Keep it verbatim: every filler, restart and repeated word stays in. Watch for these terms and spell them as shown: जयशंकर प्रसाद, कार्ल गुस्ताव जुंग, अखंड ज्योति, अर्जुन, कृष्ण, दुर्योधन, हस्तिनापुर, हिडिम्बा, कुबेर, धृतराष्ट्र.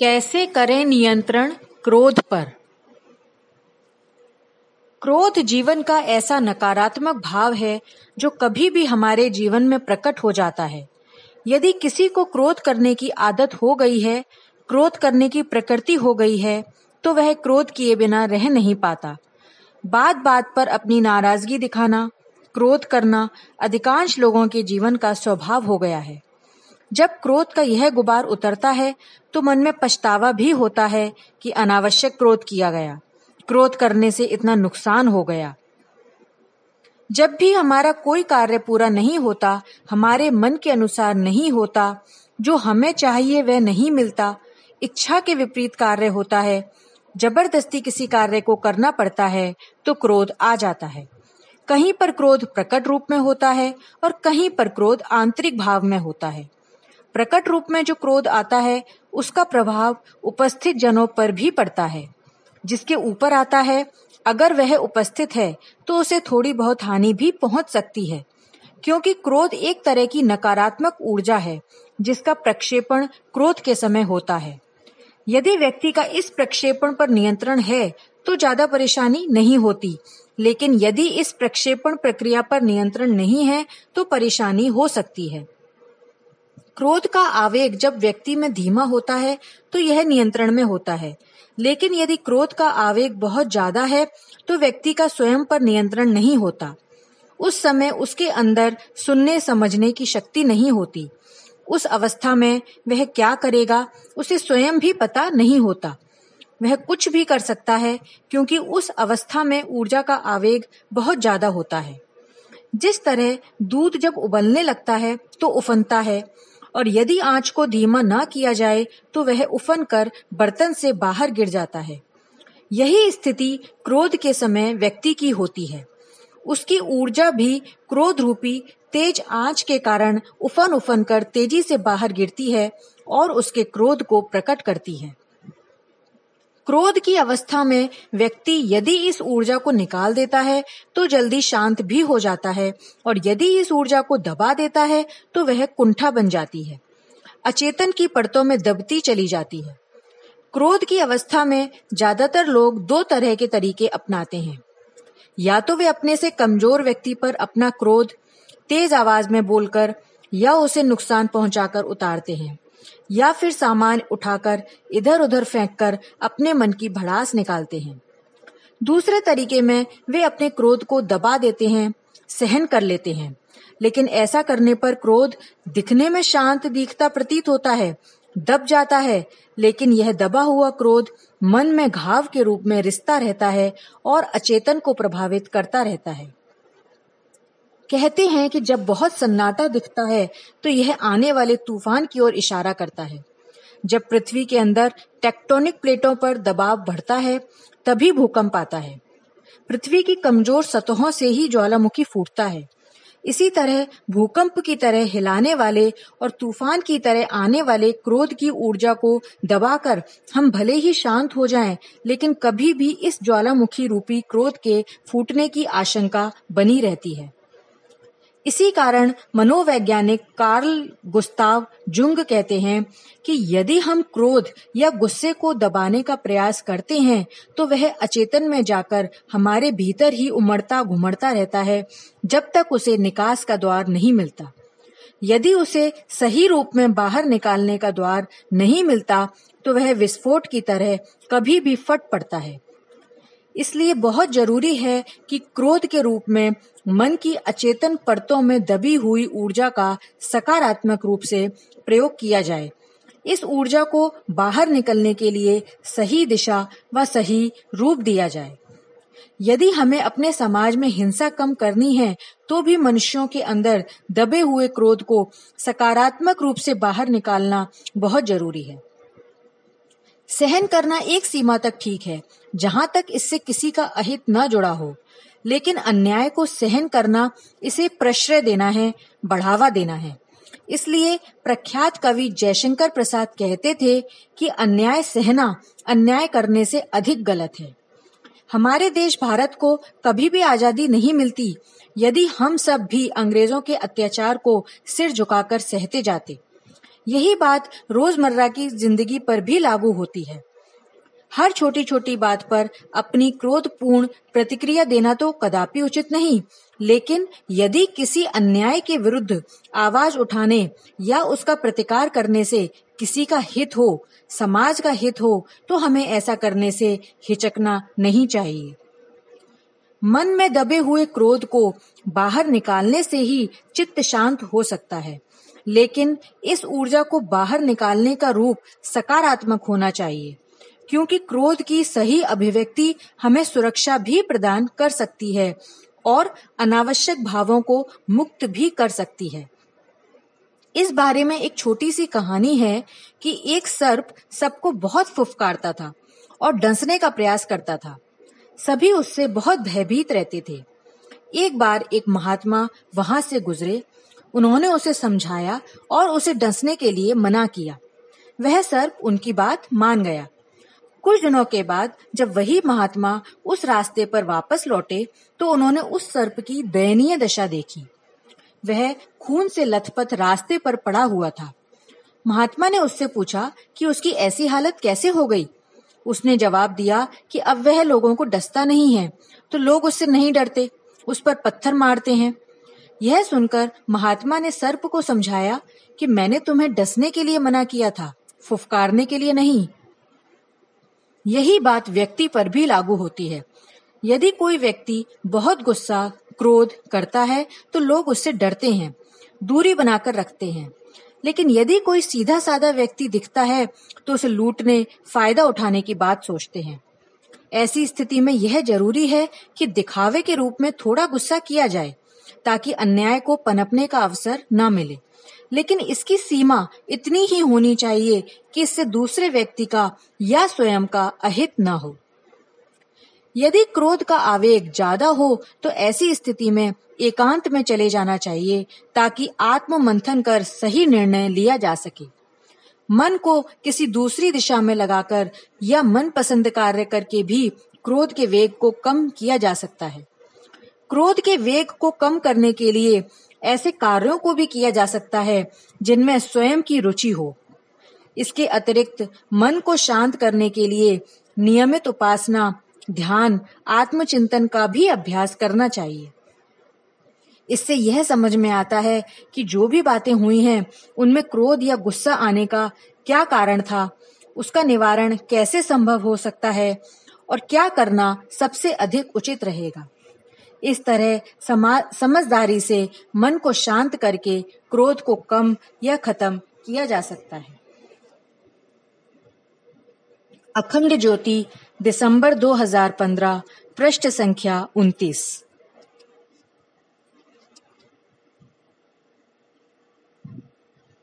कैसे करें नियंत्रण क्रोध पर। क्रोध जीवन का ऐसा नकारात्मक भाव है जो कभी भी हमारे जीवन में प्रकट हो जाता है। यदि किसी को क्रोध करने की आदत हो गई है, क्रोध करने की प्रकृति हो गई है, तो वह क्रोध किए बिना रह नहीं पाता। बात बात पर अपनी नाराजगी दिखाना, क्रोध करना अधिकांश लोगों के जीवन का स्वभाव हो गया है। जब क्रोध का यह गुबार उतरता है तो मन में पछतावा भी होता है कि अनावश्यक क्रोध किया गया, क्रोध करने से इतना नुकसान हो गया। जब भी हमारा कोई कार्य पूरा नहीं होता, हमारे मन के अनुसार नहीं होता, जो हमें चाहिए वह नहीं मिलता, इच्छा के विपरीत कार्य होता है, जबरदस्ती किसी कार्य को करना पड़ता है, तो क्रोध आ जाता है। कहीं पर क्रोध प्रकट रूप में होता है और कहीं पर क्रोध आंतरिक भाव में होता है। प्रकट रूप में जो क्रोध आता है उसका प्रभाव उपस्थित जनों पर भी पड़ता है। जिसके ऊपर आता है, अगर वह उपस्थित है तो उसे थोड़ी बहुत हानि भी पहुंच सकती है, क्योंकि क्रोध एक तरह की नकारात्मक ऊर्जा है जिसका प्रक्षेपण क्रोध के समय होता है। यदि व्यक्ति का इस प्रक्षेपण पर नियंत्रण है तो ज्यादा परेशानी नहीं होती, लेकिन यदि इस प्रक्षेपण प्रक्रिया पर नियंत्रण नहीं है तो परेशानी हो सकती है। क्रोध का आवेग जब व्यक्ति में धीमा होता है तो यह नियंत्रण में होता है, लेकिन यदि क्रोध का आवेग बहुत ज्यादा है तो व्यक्ति का स्वयं पर नियंत्रण नहीं होता। उस समय उसके अंदर सुनने समझने की शक्ति नहीं होती। उस अवस्था में वह क्या करेगा उसे स्वयं भी पता नहीं होता। वह कुछ भी कर सकता है क्योंकि उस अवस्था में ऊर्जा का आवेग बहुत ज्यादा होता है। जिस तरह दूध जब उबलने लगता है तो उफनता है, और यदि आंच को धीमा ना किया जाए तो वह उफन कर बर्तन से बाहर गिर जाता है। यही स्थिति क्रोध के समय व्यक्ति की होती है। उसकी ऊर्जा भी क्रोध रूपी तेज आंच के कारण उफन उफन कर तेजी से बाहर गिरती है और उसके क्रोध को प्रकट करती है। क्रोध की अवस्था में व्यक्ति यदि इस ऊर्जा को निकाल देता है तो जल्दी शांत भी हो जाता है, और यदि इस ऊर्जा को दबा देता है तो वह कुंठा बन जाती है, अचेतन की परतों में दबती चली जाती है। क्रोध की अवस्था में ज्यादातर लोग दो तरह के तरीके अपनाते हैं। या तो वे अपने से कमजोर व्यक्ति पर अपना क्रोध तेज आवाज में बोलकर या उसे नुकसान पहुंचाकर उतारते हैं, या फिर सामान उठाकर इधर उधर फेंककर अपने मन की भड़ास निकालते हैं। दूसरे तरीके में वे अपने क्रोध को दबा देते हैं, सहन कर लेते हैं, लेकिन ऐसा करने पर क्रोध दिखने में शांत दिखता प्रतीत होता है, दब जाता है, लेकिन यह दबा हुआ क्रोध मन में घाव के रूप में रिसता रहता है और अचेतन को प्रभावित करता रहता है। कहते हैं कि जब बहुत सन्नाटा दिखता है तो यह आने वाले तूफान की ओर इशारा करता है। जब पृथ्वी के अंदर टेक्टोनिक प्लेटों पर दबाव बढ़ता है तभी भूकंप आता है। पृथ्वी की कमजोर सतहों से ही ज्वालामुखी फूटता है। इसी तरह भूकंप की तरह हिलाने वाले और तूफान की तरह आने वाले क्रोध की ऊर्जा को दबाकर हम भले ही शांत हो जाएं, लेकिन कभी भी इस ज्वालामुखी रूपी क्रोध के फूटने की आशंका बनी रहती है। इसी कारण मनोवैज्ञानिक कार्ल गुस्ताव जुंग कहते हैं कि यदि हम क्रोध या गुस्से को दबाने का प्रयास करते हैं तो वह अचेतन में जाकर हमारे भीतर ही उमड़ता घुमड़ता रहता है जब तक उसे निकास का द्वार नहीं मिलता। यदि उसे सही रूप में बाहर निकालने का द्वार नहीं मिलता तो वह विस्फोट की तरह कभी भी फट पड़ता है। इसलिए बहुत जरूरी है कि क्रोध के रूप में मन की अचेतन परतों में दबी हुई ऊर्जा का सकारात्मक रूप से प्रयोग किया जाए। इस ऊर्जा को बाहर निकलने के लिए सही दिशा व सही रूप दिया जाए। यदि हमें अपने समाज में हिंसा कम करनी है तो भी मनुष्यों के अंदर दबे हुए क्रोध को सकारात्मक रूप से बाहर निकालना बहुत जरूरी है। सहन करना एक सीमा तक ठीक है, जहां तक इससे किसी का अहित न जुड़ा हो, लेकिन अन्याय को सहन करना, इसे प्रश्रय देना है, बढ़ावा देना है। इसलिए प्रख्यात कवि जयशंकर प्रसाद कहते थे कि अन्याय सहना अन्याय करने से अधिक गलत है। हमारे देश भारत को कभी भी आजादी नहीं मिलती यदि हम सब भी अंग्रेजों के अत्याचार को सिर झुकाकर सहते जाते। यही बात रोजमर्रा की जिंदगी पर भी लागू होती है। हर छोटी छोटी बात पर अपनी क्रोधपूर्ण प्रतिक्रिया देना तो कदापि उचित नहीं, लेकिन यदि किसी अन्याय के विरुद्ध आवाज उठाने या उसका प्रतिकार करने से किसी का हित हो, समाज का हित हो, तो हमें ऐसा करने से हिचकना नहीं चाहिए। मन में दबे हुए क्रोध को बाहर निकालने से ही चित्त शांत हो सकता है, लेकिन इस ऊर्जा को बाहर निकालने का रूप सकारात्मक होना चाहिए, क्योंकि क्रोध की सही अभिव्यक्ति हमें सुरक्षा भी प्रदान कर सकती है और अनावश्यक भावों को मुक्त भी कर सकती है। इस बारे में एक छोटी सी कहानी है कि एक सर्प सबको बहुत फुफकारता था और डंसने का प्रयास करता था। सभी उससे बहुत भयभीत रहते थे। एक बार एक महात्मा वहां से गुजरे। उन्होंने उसे समझाया और उसे डंसने के लिए मना किया। वह सर्प उनकी बात मान गया। कुछ दिनों के बाद जब वही महात्मा उस रास्ते पर वापस लौटे तो उन्होंने उस सर्प की दयनीय दशा देखी। वह खून से लथपथ रास्ते पर पड़ा हुआ था। महात्मा ने उससे पूछा कि उसकी ऐसी हालत कैसे हो गई। उसने जवाब दिया कि अब वह लोगों को डसता नहीं है, तो लोग उससे नहीं डरते, उस पर पत्थर मारते हैं। यह सुनकर महात्मा ने सर्प को समझाया कि मैंने तुम्हें डसने के लिए मना किया था, फुफकारने के लिए नहीं। यही बात व्यक्ति पर भी लागू होती है। यदि कोई व्यक्ति बहुत गुस्सा, क्रोध करता है तो लोग उससे डरते हैं, दूरी बनाकर रखते हैं। लेकिन यदि कोई सीधा साधा व्यक्ति दिखता है तो उसे लूटने, फायदा उठाने की बात सोचते हैं। ऐसी स्थिति में यह जरूरी है कि दिखावे के रूप में थोड़ा गुस्सा किया जाए ताकि अन्याय को पनपने का अवसर न मिले, लेकिन इसकी सीमा इतनी ही होनी चाहिए कि इससे दूसरे व्यक्ति का या स्वयं का अहित न हो। यदि क्रोध का आवेग ज्यादा हो तो ऐसी स्थिति में एकांत में चले जाना चाहिए ताकि आत्म मंथन कर सही निर्णय लिया जा सके। मन को किसी दूसरी दिशा में लगाकर या मन पसंद कार्य करके भी क्रोध के वेग को कम किया जा सकता है। क्रोध के वेग को कम करने के लिए ऐसे कार्यों को भी किया जा सकता है जिनमें स्वयं की रुचि हो। इसके अतिरिक्त मन को शांत करने के लिए नियमित उपासना, ध्यान, आत्मचिंतन का भी अभ्यास करना चाहिए। इससे यह समझ में आता है कि जो भी बातें हुई हैं, उनमें क्रोध या गुस्सा आने का क्या कारण था, उसका निवारण कैसे संभव हो सकता है और क्या करना सबसे अधिक उचित रहेगा। इस तरह समझदारी से मन को शांत करके क्रोध को कम या खत्म किया जा सकता है। अखंड ज्योति, दिसंबर दो हज़ार पंद्रह, पृष्ठ संख्या उनतीस।